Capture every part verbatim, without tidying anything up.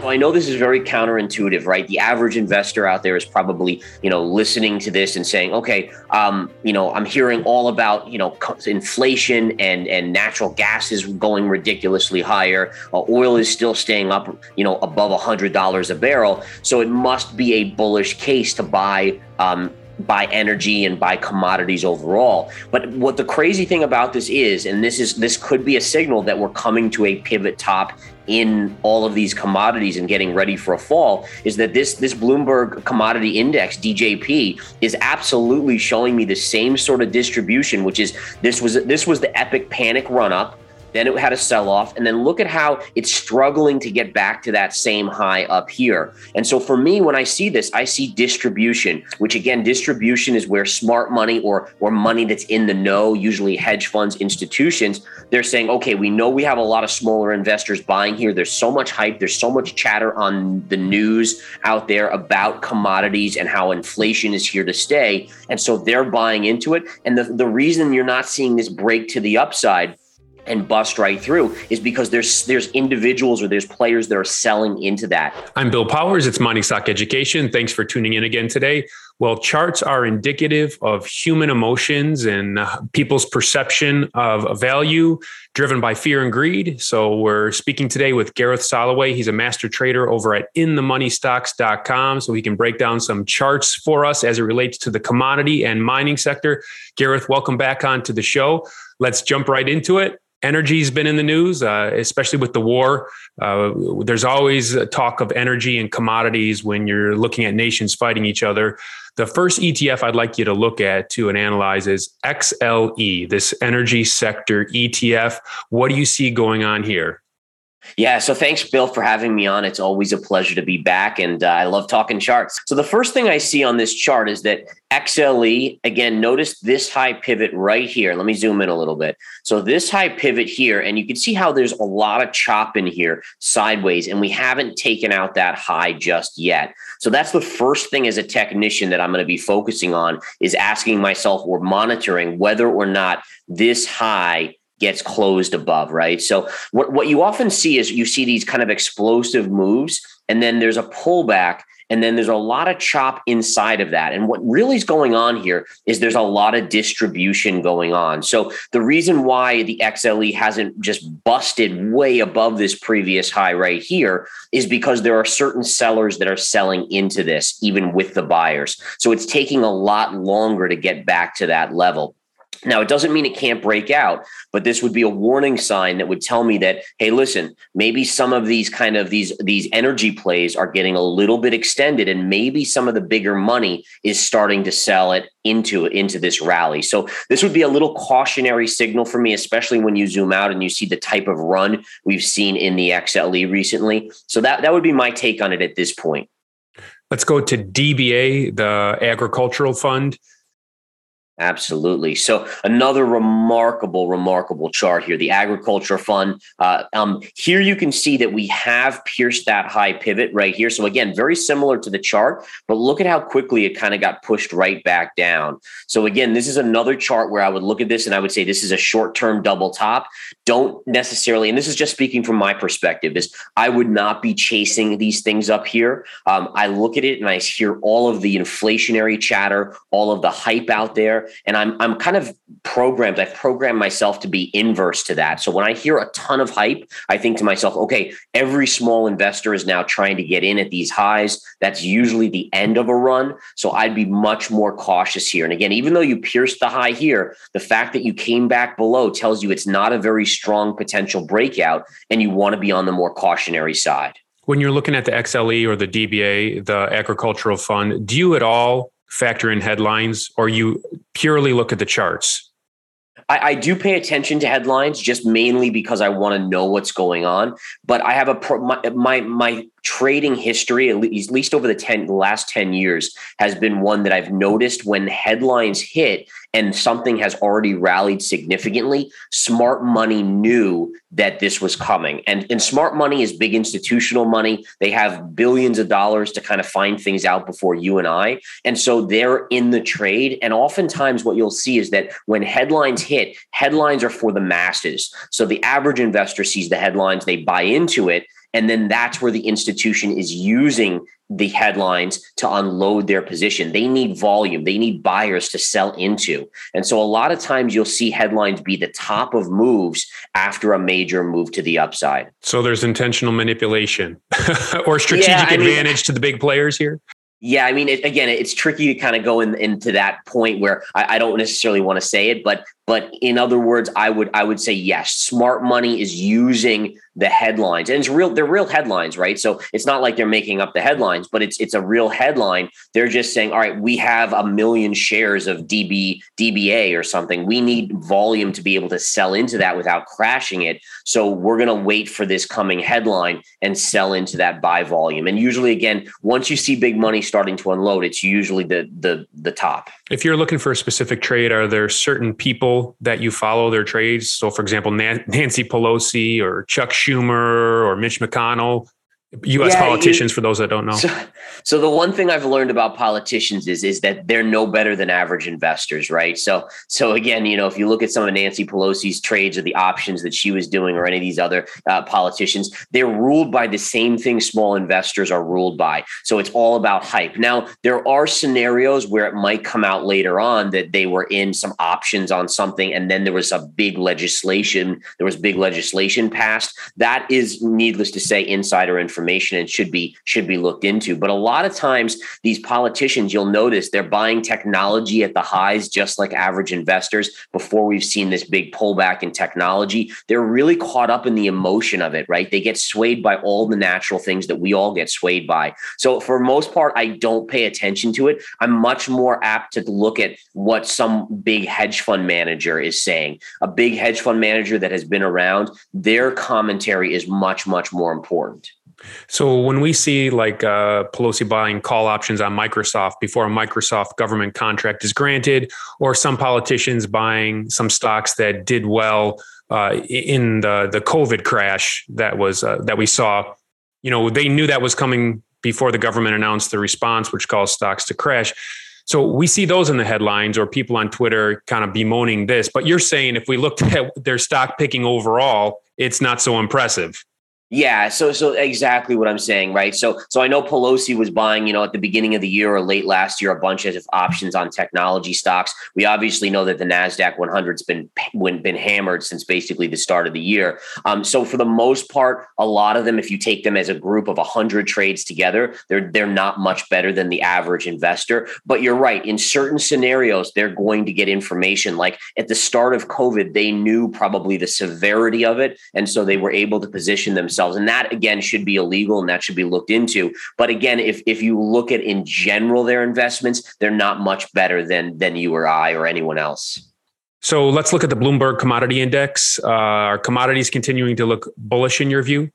Well, I know this is very counterintuitive, right? The average investor out there is probably, you know, listening to this and saying, okay, um, you know, I'm hearing all about, you know, inflation and, and natural gas is going ridiculously higher. Uh, oil is still staying up, you know, above one hundred dollars a barrel. So it must be a bullish case to buy um by energy and by commodities overall. But what the crazy thing about this is, and this is this could be a signal that we're coming to a pivot top in all of these commodities and getting ready for a fall, is that this this Bloomberg Commodity Index, D J P, is absolutely showing me the same sort of distribution, which is this was this was the epic panic run up. Then it had a sell-off, and then look at how it's struggling to get back to that same high up here. And so for me, when I see this, I see distribution, which again, distribution is where smart money or, or money that's in the know, usually hedge funds, institutions, they're saying, okay, we know we have a lot of smaller investors buying here. There's so much hype. There's so much chatter on the news out there about commodities and how inflation is here to stay. And so they're buying into it. And the, the reason you're not seeing this break to the upside and bust right through is because there's there's individuals or there's players that are selling into that. I'm Bill Powers. It's Mining Stock Education. Thanks for tuning in again today. Well, charts are indicative of human emotions and uh, people's perception of value driven by fear and greed. So we're speaking today with Gareth Soloway. He's a master trader over at in the money stocks dot com. So he can break down some charts for us as it relates to the commodity and mining sector. Gareth, welcome back onto the show. Let's jump right into it. Energy's been in the news, uh, especially with the war. Uh, there's always talk of energy and commodities when you're looking at nations fighting each other. The first E T F I'd like you to look at too and analyze is X L E, this energy sector E T F. What do you see going on here? Yeah. So thanks, Bill, for having me on. It's always a pleasure to be back. And uh, I love talking charts. So the first thing I see on this chart is that X L E, again, notice this high pivot right here. Let me zoom in a little bit. So this high pivot here, and you can see how there's a lot of chop in here sideways, and we haven't taken out that high just yet. So that's the first thing as a technician that I'm going to be focusing on, is asking myself or monitoring whether or not this high gets closed above, right? So what, what you often see is you see these kind of explosive moves, and then there's a pullback, and then there's a lot of chop inside of that. And what really is going on here is there's a lot of distribution going on. So the reason why the X L E hasn't just busted way above this previous high right here is because there are certain sellers that are selling into this, even with the buyers. So it's taking a lot longer to get back to that level. Now, it doesn't mean it can't break out, but this would be a warning sign that would tell me that, hey, listen, maybe some of these kind of these these energy plays are getting a little bit extended, and maybe some of the bigger money is starting to sell it into into this rally. So this would be a little cautionary signal for me, especially when you zoom out and you see the type of run we've seen in the X L E recently. So that, that would be my take on it at this point. Let's go to D B A, the agricultural fund. Absolutely. So another remarkable, remarkable chart here, the agriculture fund. Uh, um, here you can see that we have pierced that high pivot right here. So again, very similar to the chart, but look at how quickly it kind of got pushed right back down. So again, this is another chart where I would look at this and I would say this is a short-term double top. Don't necessarily, and this is just speaking from my perspective, is I would not be chasing these things up here. Um, I look at it and I hear all of the inflationary chatter, all of the hype out there. And I'm I'm kind of programmed. I've programmed myself to be inverse to that. So when I hear a ton of hype, I think to myself, okay, every small investor is now trying to get in at these highs. That's usually the end of a run. So I'd be much more cautious here. And again, even though you pierced the high here, the fact that you came back below tells you it's not a very strong potential breakout, and you want to be on the more cautionary side. When you're looking at the X L E or the D B A, the agricultural fund, do you at all factor in headlines, or you purely look at the charts? I, I do pay attention to headlines, just mainly because I want to know what's going on. But I have a pro, my, my my trading history, at least over the ten, last ten years, has been one that I've noticed when headlines hit and something has already rallied significantly, smart money knew that this was coming. And, and smart money is big institutional money. They have billions of dollars to kind of find things out before you and I. And so they're in the trade. And oftentimes what you'll see is that when headlines hit, headlines are for the masses. So the average investor sees the headlines, they buy into it. And then that's where the institution is using the headlines to unload their position. They need volume. They need buyers to sell into. And so a lot of times you'll see headlines be the top of moves after a major move to the upside. So there's intentional manipulation or strategic yeah, I mean, advantage to the big players here? Yeah, I mean, it, again, it's tricky to kind of go in, into that point where I, I don't necessarily want to say it, but but in other words, I would I would say yes, smart money is using the headlines, and it's real. They're real headlines, right? So it's not like they're making up the headlines, but it's it's a real headline. They're just saying, all right, we have a million shares of D B, D B A or something. We need volume to be able to sell into that without crashing it. So we're going to wait for this coming headline and sell into that buy volume. And usually, again, once you see big money starting to unload, it's usually the the the top. If you're looking for a specific trade, are there certain people that you follow their trades? So, for example, Nancy Pelosi or Chuck Schumer or Mitch McConnell, U S yeah, politicians, it, for those that don't know. So, so the one thing I've learned about politicians is, is that they're no better than average investors, right? So, so again, you know, if you look at some of Nancy Pelosi's trades or the options that she was doing or any of these other uh, politicians, they're ruled by the same thing small investors are ruled by. So it's all about hype. Now, there are scenarios where it might come out later on that they were in some options on something, and then there was a big legislation, there was big legislation passed. That is, needless to say, insider information. information and should be should be looked into. But a lot of times these politicians, you'll notice they're buying technology at the highs, just like average investors. Before we've seen this big pullback in technology, they're really caught up in the emotion of it, right? They get swayed by all the natural things that we all get swayed by. So for most part, I don't pay attention to it. I'm much more apt to look at what some big hedge fund manager is saying. A big hedge fund manager that has been around, their commentary is much, much more important. So when we see like uh, Pelosi buying call options on Microsoft before a Microsoft government contract is granted, or some politicians buying some stocks that did well uh, in the the COVID crash that was uh, that we saw, you know, they knew that was coming before the government announced the response, which caused stocks to crash. So we see those in the headlines or people on Twitter kind of bemoaning this. But you're saying if we looked at their stock picking overall, it's not so impressive. Yeah, so so exactly what I'm saying, right? So so I know Pelosi was buying, you know, at the beginning of the year or late last year, a bunch of options on technology stocks. We obviously know that the NASDAQ one hundred's been been hammered since basically the start of the year. Um, so for the most part, a lot of them, if you take them as a group of one hundred trades together, they're they're not much better than the average investor. But you're right, in certain scenarios, they're going to get information. Like at the start of COVID, they knew probably the severity of it, and so they were able to position themselves. And that, again, should be illegal and that should be looked into. But again, if if you look at in general their investments, they're not much better than than you or I or anyone else. So let's look at the Bloomberg Commodity Index. Uh, are commodities continuing to look bullish in your view?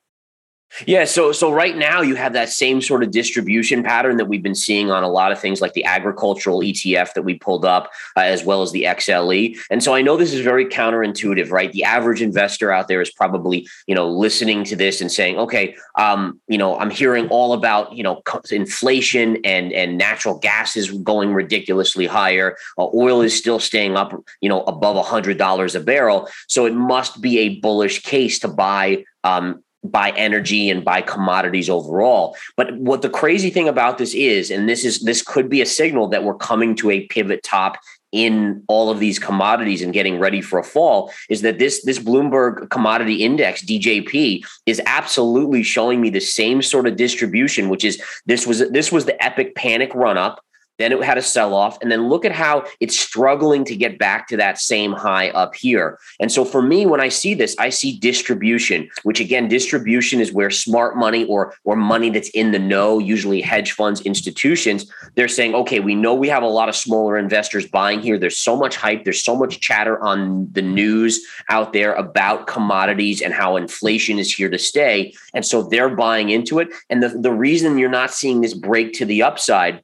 Yeah, so so right now you have that same sort of distribution pattern that we've been seeing on a lot of things like the agricultural E T F that we pulled up, uh, as well as the X L E. And so I know this is very counterintuitive, right? The average investor out there is probably, you know, listening to this and saying, okay, um, you know, I'm hearing all about, you know, inflation and, and natural gas is going ridiculously higher. Uh, oil is still staying up, you know, above one hundred dollars a barrel. So it must be a bullish case to buy um by energy and by commodities overall. But what the crazy thing about this is, and this is this could be a signal that we're coming to a pivot top in all of these commodities and getting ready for a fall, is that this this Bloomberg Commodity Index, D J P, is absolutely showing me the same sort of distribution, which is this was this was the epic panic run up. Then it had a sell-off, and then look at how it's struggling to get back to that same high up here. And so for me, when I see this, I see distribution, which again, distribution is where smart money or, or money that's in the know, usually hedge funds, institutions, they're saying, okay, we know we have a lot of smaller investors buying here. There's so much hype. There's so much chatter on the news out there about commodities and how inflation is here to stay. And so they're buying into it. And the, the reason you're not seeing this break to the upside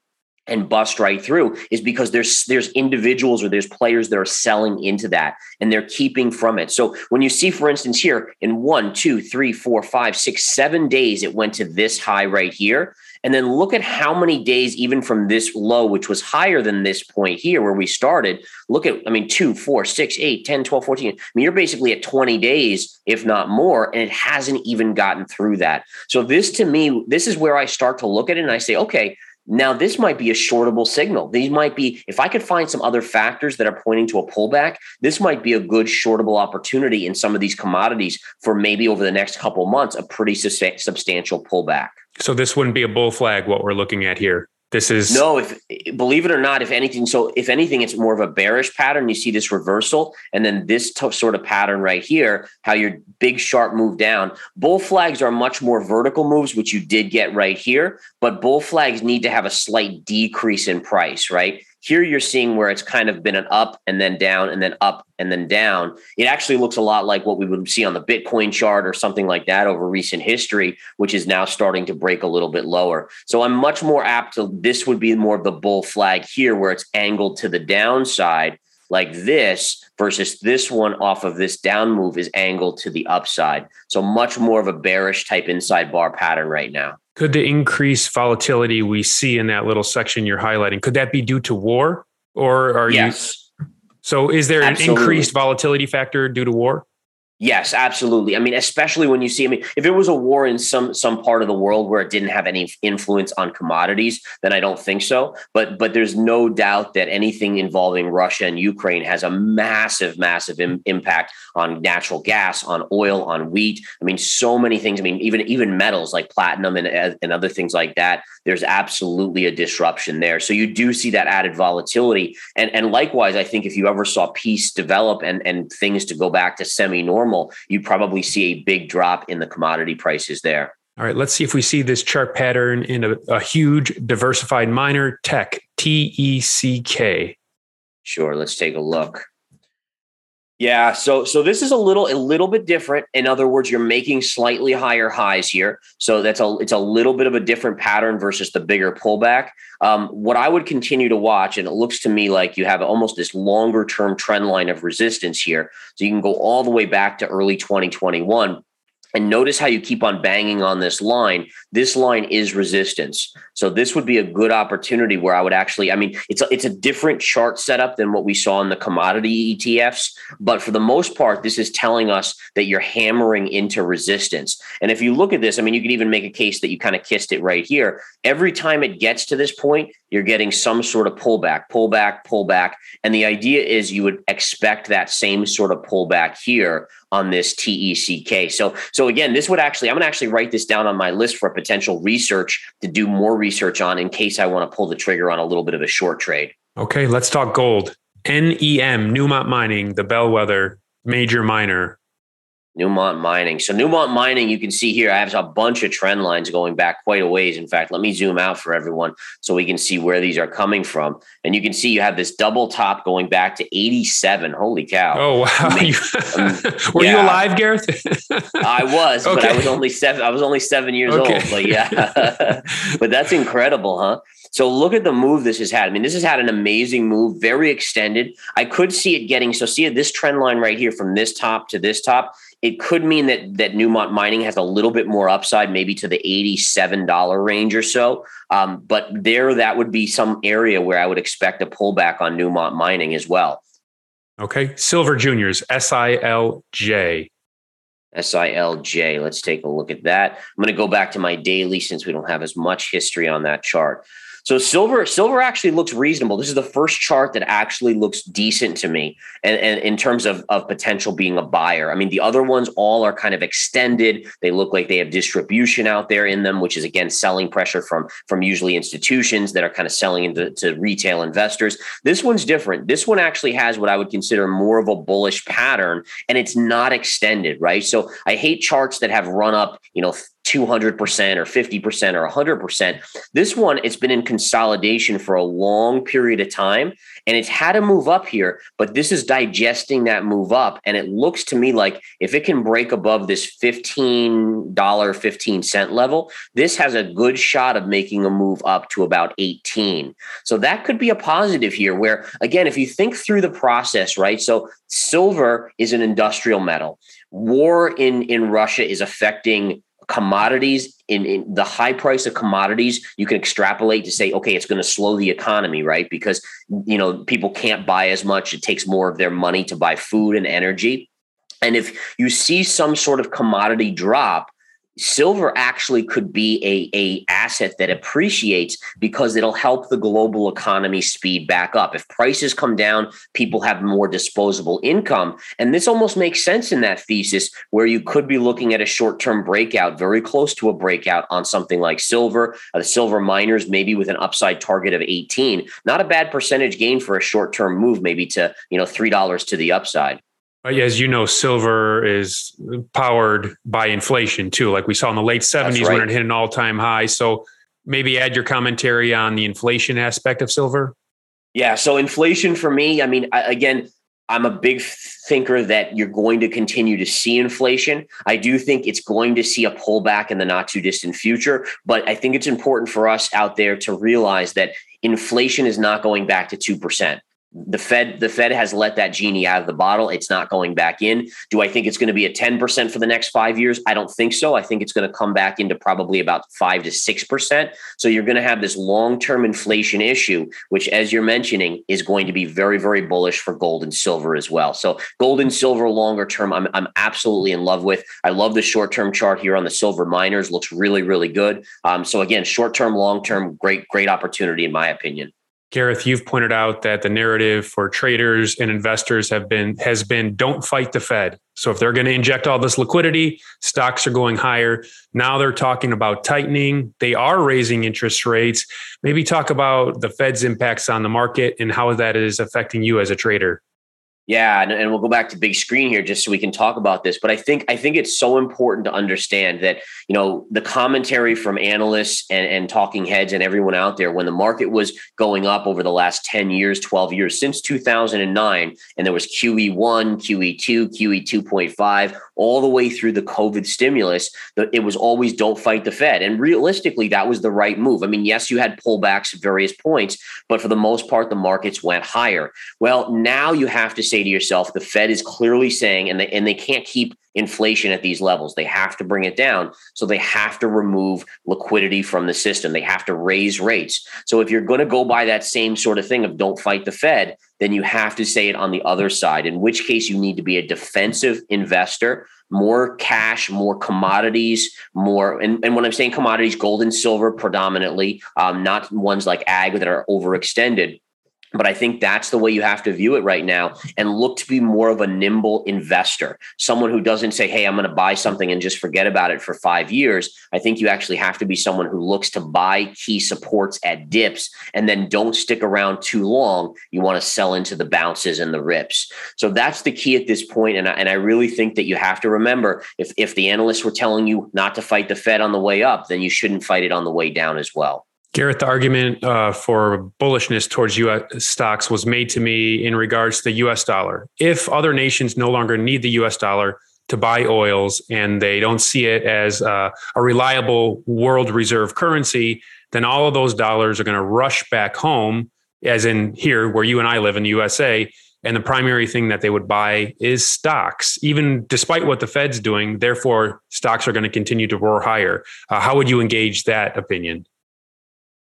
and bust right through is because there's there's individuals or there's players that are selling into that and they're keeping from it. So when you see, for instance, here in one, two, three, four, five, six, seven days, it went to this high right here. And then look at how many days, even from this low, which was higher than this point here where we started, look at, I mean, two, four, six, eight, ten, twelve, fourteen. I mean, you're basically at twenty days, if not more, and it hasn't even gotten through that. So this to me, this is where I start to look at it and I say, okay, now, this might be a shortable signal. These might be, if I could find some other factors that are pointing to a pullback, this might be a good shortable opportunity in some of these commodities for maybe over the next couple months, a pretty substantial pullback. So this wouldn't be a bull flag, what we're looking at here. This is no, if believe it or not, if anything, so if anything, it's more of a bearish pattern. You see this reversal and then this t- sort of pattern right here, how your big sharp move down. Bull flags are much more vertical moves, which you did get right here, but bull flags need to have a slight decrease in price, right? Here you're seeing where it's kind of been an up and then down and then up and then down. It actually looks a lot like what we would see on the Bitcoin chart or something like that over recent history, which is now starting to break a little bit lower. So I'm much more apt to, this would be more of the bull flag here where it's angled to the downside like this versus this one off of this down move is angled to the upside. So much more of a bearish type inside bar pattern right now. Could the increased volatility we see in that little section you're highlighting, could that be due to war? Or are yes. you? So is there Absolutely. an increased volatility factor due to war? Yes, absolutely. I mean, especially when you see, I mean, if it was a war in some some part of the world where it didn't have any influence on commodities, then I don't think so. But but there's no doubt that anything involving Russia and Ukraine has a massive, massive im- impact on natural gas, on oil, on wheat. I mean, so many things. I mean, even even metals like platinum and, and other things like that. There's absolutely a disruption there. So you do see that added volatility. And, and likewise, I think if you ever saw peace develop and, and things to go back to semi-normal, you probably see a big drop in the commodity prices there. All right, let's see if we see this chart pattern in a, a huge diversified miner, TECK, T E C K. Sure, let's take a look. Yeah, so so this is a little a little bit different. In other words, you're making slightly higher highs here. So that's a it's a little bit of a different pattern versus the bigger pullback. Um, what I would continue to watch, and it looks to me like you have almost this longer term trend line of resistance here. So you can go all the way back to early twenty twenty-one. And notice how you keep on banging on this line. This line is resistance. So this would be a good opportunity where I would actually, I mean, it's a, it's a different chart setup than what we saw in the commodity E T Fs. But for the most part, this is telling us that you're hammering into resistance. And if you look at this, I mean, you could even make a case that you kind of kissed it right here. Every time it gets to this point, you're getting some sort of pullback, pullback, pullback. And the idea is you would expect that same sort of pullback here on this T E C K. So, so again, this would actually, I'm going to actually write this down on my list for potential research to do more research on in case I want to pull the trigger on a little bit of a short trade. Okay, let's talk gold. N E M, Newmont Mining, the bellwether, major miner. Newmont Mining. So Newmont Mining, you can see here, I have a bunch of trend lines going back quite a ways. In fact, let me zoom out for everyone so we can see where these are coming from. And you can see you have this double top going back to eighty-seven. Holy cow. Oh, wow. I mean, Were yeah. you alive, Gareth? I was, okay. but I was only seven. I was only seven years okay. old. But yeah, but that's incredible, huh? So look at the move this has had. I mean, this has had an amazing move, very extended. I could see it getting, so see this trend line right here from this top to this top. It could mean that that Newmont Mining has a little bit more upside, maybe to the eighty-seven dollars range or so. Um, but there, that would be some area where I would expect a pullback on Newmont Mining as well. Okay. Silver Juniors, S I L J. S I L J. Let's take a look at that. I'm going to go back to my daily since we don't have as much history on that chart. So silver, silver actually looks reasonable. This is the first chart that actually looks decent to me, and, and in terms of, of potential being a buyer. I mean, the other ones all are kind of extended. They look like they have distribution out there in them, which is, again, selling pressure from, from usually institutions that are kind of selling into to retail investors. This one's different. This one actually has what I would consider more of a bullish pattern, and it's not extended, right? So I hate charts that have run up, you know, two hundred percent or fifty percent or one hundred percent. This one, it's been in consolidation for a long period of time, and it's had a move up here, but this is digesting that move up. And it looks to me like if it can break above this fifteen dollars, fifteen cent level, this has a good shot of making a move up to about eighteen. So that could be a positive here where, again, if you think through the process, right? So silver is an industrial metal. War in, in Russia is affecting commodities. In, in the high price of commodities, you can extrapolate to say, okay, it's going to slow the economy, right? Because, you know, people can't buy as much. It takes more of their money to buy food and energy. And if you see some sort of commodity drop, silver actually could be a, a asset that appreciates because it'll help the global economy speed back up. If prices come down, people have more disposable income. And this almost makes sense in that thesis where you could be looking at a short-term breakout, very close to a breakout on something like silver, uh, the silver miners, maybe with an upside target of eighteen. Not a bad percentage gain for a short-term move, maybe to, you know, three dollars to the upside. As you know, silver is powered by inflation too, like we saw in the late seventies right. when it hit an all-time high. So maybe add your commentary on the inflation aspect of silver. Yeah. So inflation for me, I mean, again, I'm a big thinker that you're going to continue to see inflation. I do think it's going to see a pullback in the not too distant future, but I think it's important for us out there to realize that inflation is not going back to two percent. The Fed, the Fed has let that genie out of the bottle. It's not going back in. Do I think it's going to be a ten percent for the next five years? I don't think so. I think it's going to come back into probably about five to six percent. So you're going to have this long-term inflation issue, which, as you're mentioning, is going to be very, very bullish for gold and silver as well. So gold and silver longer term, I'm, I'm absolutely in love with. I love the short-term chart here on the silver miners. Looks really, really good. Um, so again, short-term, long-term, great, great opportunity in my opinion. Gareth, you've pointed out that the narrative for traders and investors have been has been don't fight the Fed. So if they're going to inject all this liquidity, stocks are going higher. Now they're talking about tightening. They are raising interest rates. Maybe talk about the Fed's impacts on the market and how that is affecting you as a trader. Yeah, and, and we'll go back to big screen here just so we can talk about this. But I think I think it's so important to understand that, you know, the commentary from analysts and, and talking heads and everyone out there when the market was going up over the last ten years, twelve years, since two thousand nine, and there was Q E one, Q E two, Q E two point five, all the way through the COVID stimulus, it was always don't fight the Fed. And realistically, that was the right move. I mean, yes, you had pullbacks at various points, but for the most part, the markets went higher. Well, now you have to say, to yourself, the Fed is clearly saying, and they, and they can't keep inflation at these levels. They have to bring it down. So they have to remove liquidity from the system. They have to raise rates. So if you're going to go by that same sort of thing of don't fight the Fed, then you have to say it on the other side, in which case you need to be a defensive investor. More cash, more commodities, more. And, and when I'm saying commodities, gold and silver predominantly, um, not ones like ag that are overextended. But I think that's the way you have to view it right now and look to be more of a nimble investor, someone who doesn't say, hey, I'm going to buy something and just forget about it for five years. I think you actually have to be someone who looks to buy key supports at dips and then don't stick around too long. You want to sell into the bounces and the rips. So that's the key at this point. And I, and I really think that you have to remember if, if the analysts were telling you not to fight the Fed on the way up, then you shouldn't fight it on the way down as well. Gareth, the argument uh, for bullishness towards U S stocks was made to me in regards to the U S dollar. If other nations no longer need the U S dollar to buy oils and they don't see it as uh, a reliable world reserve currency, then all of those dollars are going to rush back home, as in here where you and I live in the U S A. And the primary thing that they would buy is stocks, even despite what the Fed's doing. Therefore, stocks are going to continue to roar higher. Uh, how would you engage that opinion?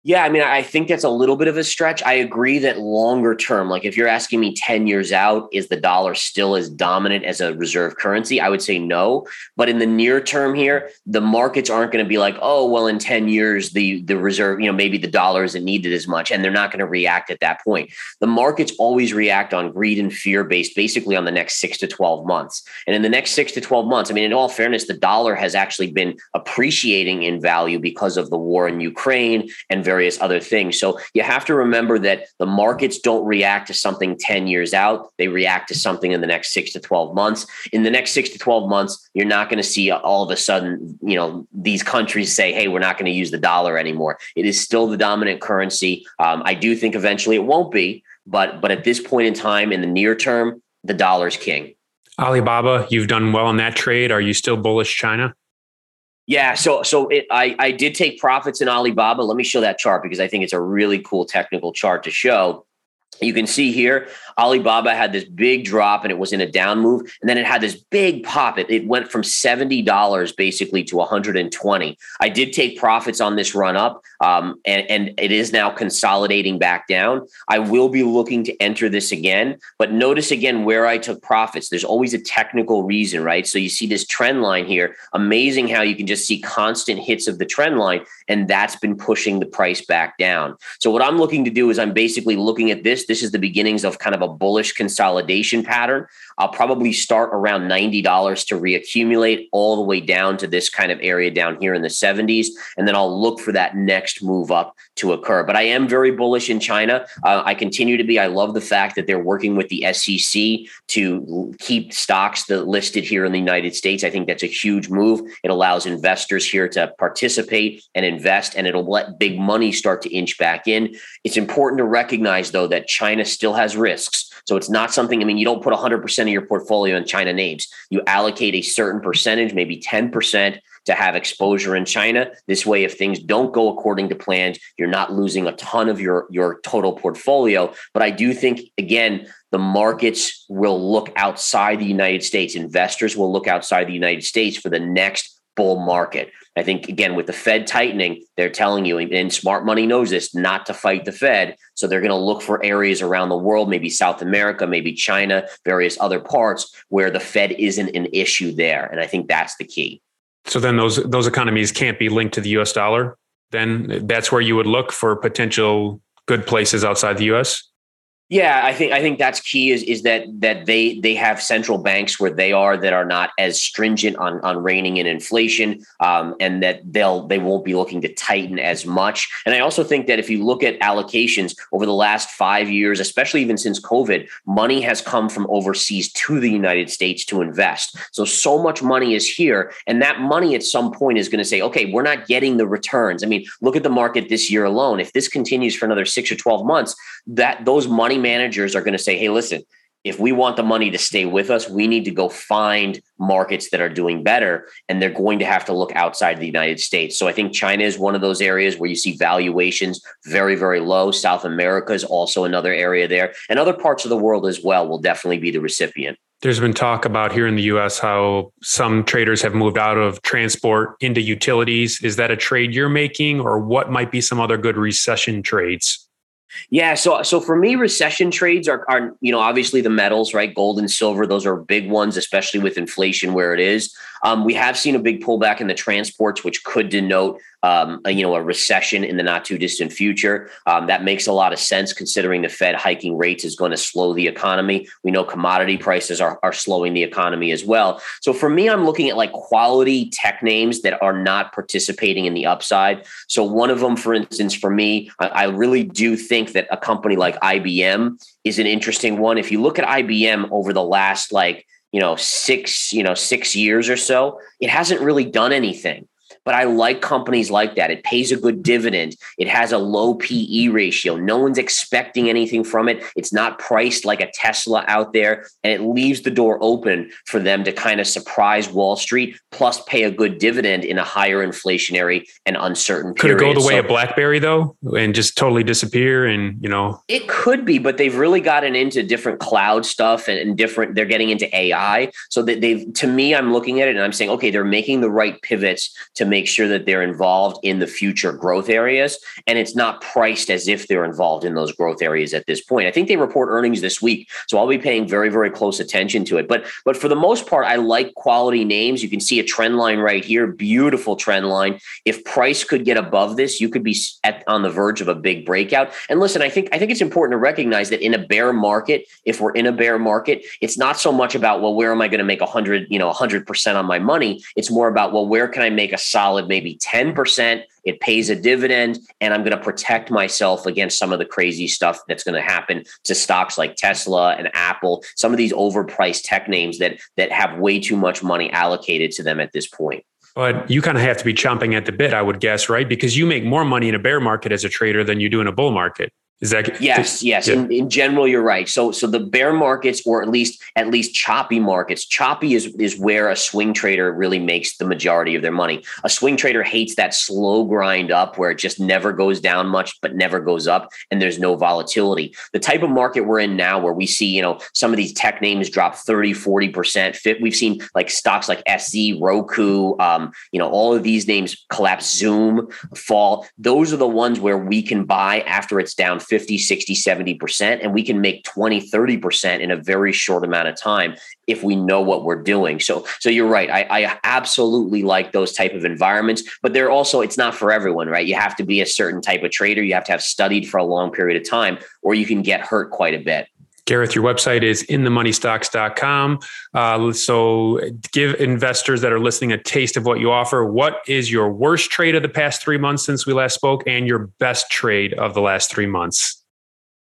Yeah, I mean, I think that's a little bit of a stretch. I agree that longer term, like if you're asking me ten years out, is the dollar still as dominant as a reserve currency? I would say no. But in the near term here, the markets aren't going to be like, oh, well, in ten years, the the reserve, you know, maybe the dollar isn't needed as much, and they're not going to react at that point. The markets always react on greed and fear based basically on the next six to twelve months. And in the next six to twelve months, I mean, in all fairness, the dollar has actually been appreciating in value because of the war in Ukraine and very various other things. So you have to remember that the markets don't react to something ten years out. They react to something in the next six to twelve months. In the next six to twelve months, you're not going to see all of a sudden, you know, these countries say, hey, we're not going to use the dollar anymore. It is still the dominant currency. Um, I do think eventually it won't be, but, but at this point in time, in the near term, the dollar's king. Alibaba, you've done well in that trade. Are you still bullish China? Yeah, so so it, I, I did take profits in Alibaba. Let me show that chart because I think it's a really cool technical chart to show. You can see here, Alibaba had this big drop and it was in a down move. And then it had this big pop. It, it went from seventy dollars basically to one hundred twenty dollars. I did take profits on this run up um, and, and it is now consolidating back down. I will be looking to enter this again, but notice again where I took profits. There's always a technical reason, right? So you see this trend line here. Amazing how you can just see constant hits of the trend line. And that's been pushing the price back down. So what I'm looking to do is I'm basically looking at this. This is the beginnings of kind of a bullish consolidation pattern. I'll probably start around ninety dollars to reaccumulate all the way down to this kind of area down here in the seventies. And then I'll look for that next move up to occur. But I am very bullish in China. Uh, I continue to be. I love the fact that they're working with the S E C to keep stocks that listed here in the United States. I think that's a huge move. It allows investors here to participate and invest, and it'll let big money start to inch back in. It's important to recognize, though, that China still has risks. So it's not something, I mean, you don't put one hundred percent of your portfolio in China names. You allocate a certain percentage, maybe ten percent, to have exposure in China. This way, if things don't go according to plans, you're not losing a ton of your, your total portfolio. But I do think, again, the markets will look outside the United States. Investors will look outside the United States for the next bull market. I think, again, with the Fed tightening, they're telling you, and smart money knows this, not to fight the Fed. So they're going to look for areas around the world, maybe South America, maybe China, various other parts where the Fed isn't an issue there. And I think that's the key. So then those those economies can't be linked to the U S dollar. Then that's where you would look for potential good places outside the U S? Yeah, I think I think that's key is is that that they they have central banks where they are that are not as stringent on on reining in inflation, um, and that they'll they won't be looking to tighten as much. And I also think that if you look at allocations over the last five years, especially even since COVID, money has come from overseas to the United States to invest. So so much money is here, and that money at some point is going to say, okay, we're not getting the returns. I mean, look at the market this year alone. If this continues for another six or twelve months, that those money managers are going to say, hey, listen, if we want the money to stay with us, we need to go find markets that are doing better, and they're going to have to look outside the United States. So I think China is one of those areas where you see valuations very, very low. South America is also another area there, and other parts of the world as well will definitely be the recipient. There's been talk about here in the U S how some traders have moved out of transport into utilities. Is that a trade you're making, or what might be some other good recession trades? Yeah. So, so for me, recession trades are, are, you know, obviously the metals, right? Gold and silver, those are big ones, especially with inflation where it is. Um, we have seen a big pullback in the transports, which could denote, um, a, you know, a recession in the not too distant future. Um, that makes a lot of sense considering the Fed hiking rates is going to slow the economy. We know commodity prices are, are slowing the economy as well. So for me, I'm looking at like quality tech names that are not participating in the upside. So one of them, for instance, for me, I, I really do think that a company like I B M is an interesting one. If you look at I B M over the last like, you know, six, you know, six years or so, it hasn't really done anything. But I like companies like that. It pays a good dividend. It has a low P E ratio. No one's expecting anything from it. It's not priced like a Tesla out there. And it leaves the door open for them to kind of surprise Wall Street, plus pay a good dividend in a higher inflationary and uncertain period. Could it go the way of BlackBerry, though, and just totally disappear? And, you know, it could be, but they've really gotten into different cloud stuff and, and different. They're getting into A I. So that they've, to me, I'm looking at it and I'm saying, okay, they're making the right pivots to make make sure that they're involved in the future growth areas. And it's not priced as if they're involved in those growth areas at this point. I think they report earnings this week, so I'll be paying very, very close attention to it. But, but for the most part, I like quality names. You can see a trend line right here, beautiful trend line. If price could get above this, you could be at, on the verge of a big breakout. And listen, I think I think it's important to recognize that in a bear market, if we're in a bear market, it's not so much about, well, where am I going to make one hundred, you know, one hundred percent on my money? It's more about, well, where can I make a solid maybe ten percent? It pays a dividend, and I'm going to protect myself against some of the crazy stuff that's going to happen to stocks like Tesla and Apple, some of these overpriced tech names that that have way too much money allocated to them at this point. But you kind of have to be chomping at the bit, I would guess, right? Because you make more money in a bear market as a trader than you do in a bull market. Is that yes, yes. Yeah. In, in general, you're right. So, so the bear markets, or at least at least choppy markets, choppy is is where a swing trader really makes the majority of their money. A swing trader hates that slow grind up where it just never goes down much, but never goes up, and there's no volatility. The type of market we're in now, where we see, you know, some of these tech names drop thirty, forty percent. Fit. We've seen like stocks like S Z, Roku, um, you know, all of these names collapse. Zoom fall. Those are the ones where we can buy after it's down fifty, sixty, seventy percent, and we can make twenty, thirty percent in a very short amount of time if we know what we're doing. So, so you're right. I, I absolutely like those type of environments, but they're also, it's not for everyone, right? You have to be a certain type of trader. You have to have studied for a long period of time, or you can get hurt quite a bit. Gareth, your website is in the money stocks dot com. Uh, so give investors that are listening a taste of what you offer. What is your worst trade of the past three months since we last spoke, and your best trade of the last three months?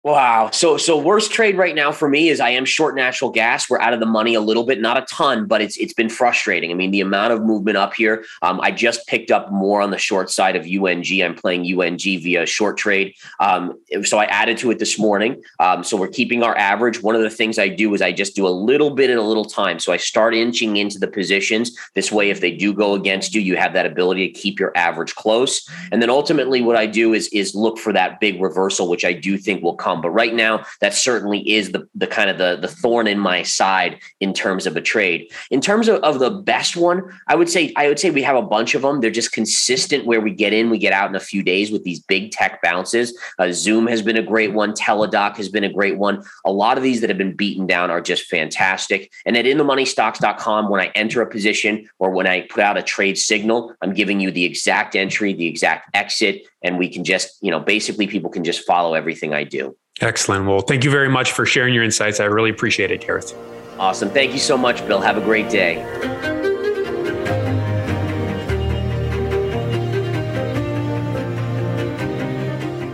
Wow. So, so worst trade right now for me is I am short natural gas. We're out of the money a little bit, not a ton, but it's it's been frustrating. I mean, the amount of movement up here. Um, I just picked up more on the short side of U N G. I'm playing U N G via short trade. Um, so I added to it this morning. Um, so we're keeping our average. One of the things I do is I just do a little bit at a little time. So I start inching into the positions. This way, if they do go against you, you have that ability to keep your average close. And then ultimately, what I do is is look for that big reversal, which I do think will come. But right now, that certainly is the, the kind of the, the thorn in my side in terms of a trade. In terms of, of the best one, I would say I would say we have a bunch of them. They're just consistent where we get in, we get out in a few days with these big tech bounces. Uh, Zoom has been a great one. TeleDoc has been a great one. A lot of these that have been beaten down are just fantastic. And at in the money stocks dot com, when I enter a position or when I put out a trade signal, I'm giving you the exact entry, the exact exit, and we can just, you know, basically people can just follow everything I do. Excellent. Well, thank you very much for sharing your insights. I really appreciate it, Gareth. Awesome. Thank you so much, Bill. Have a great day.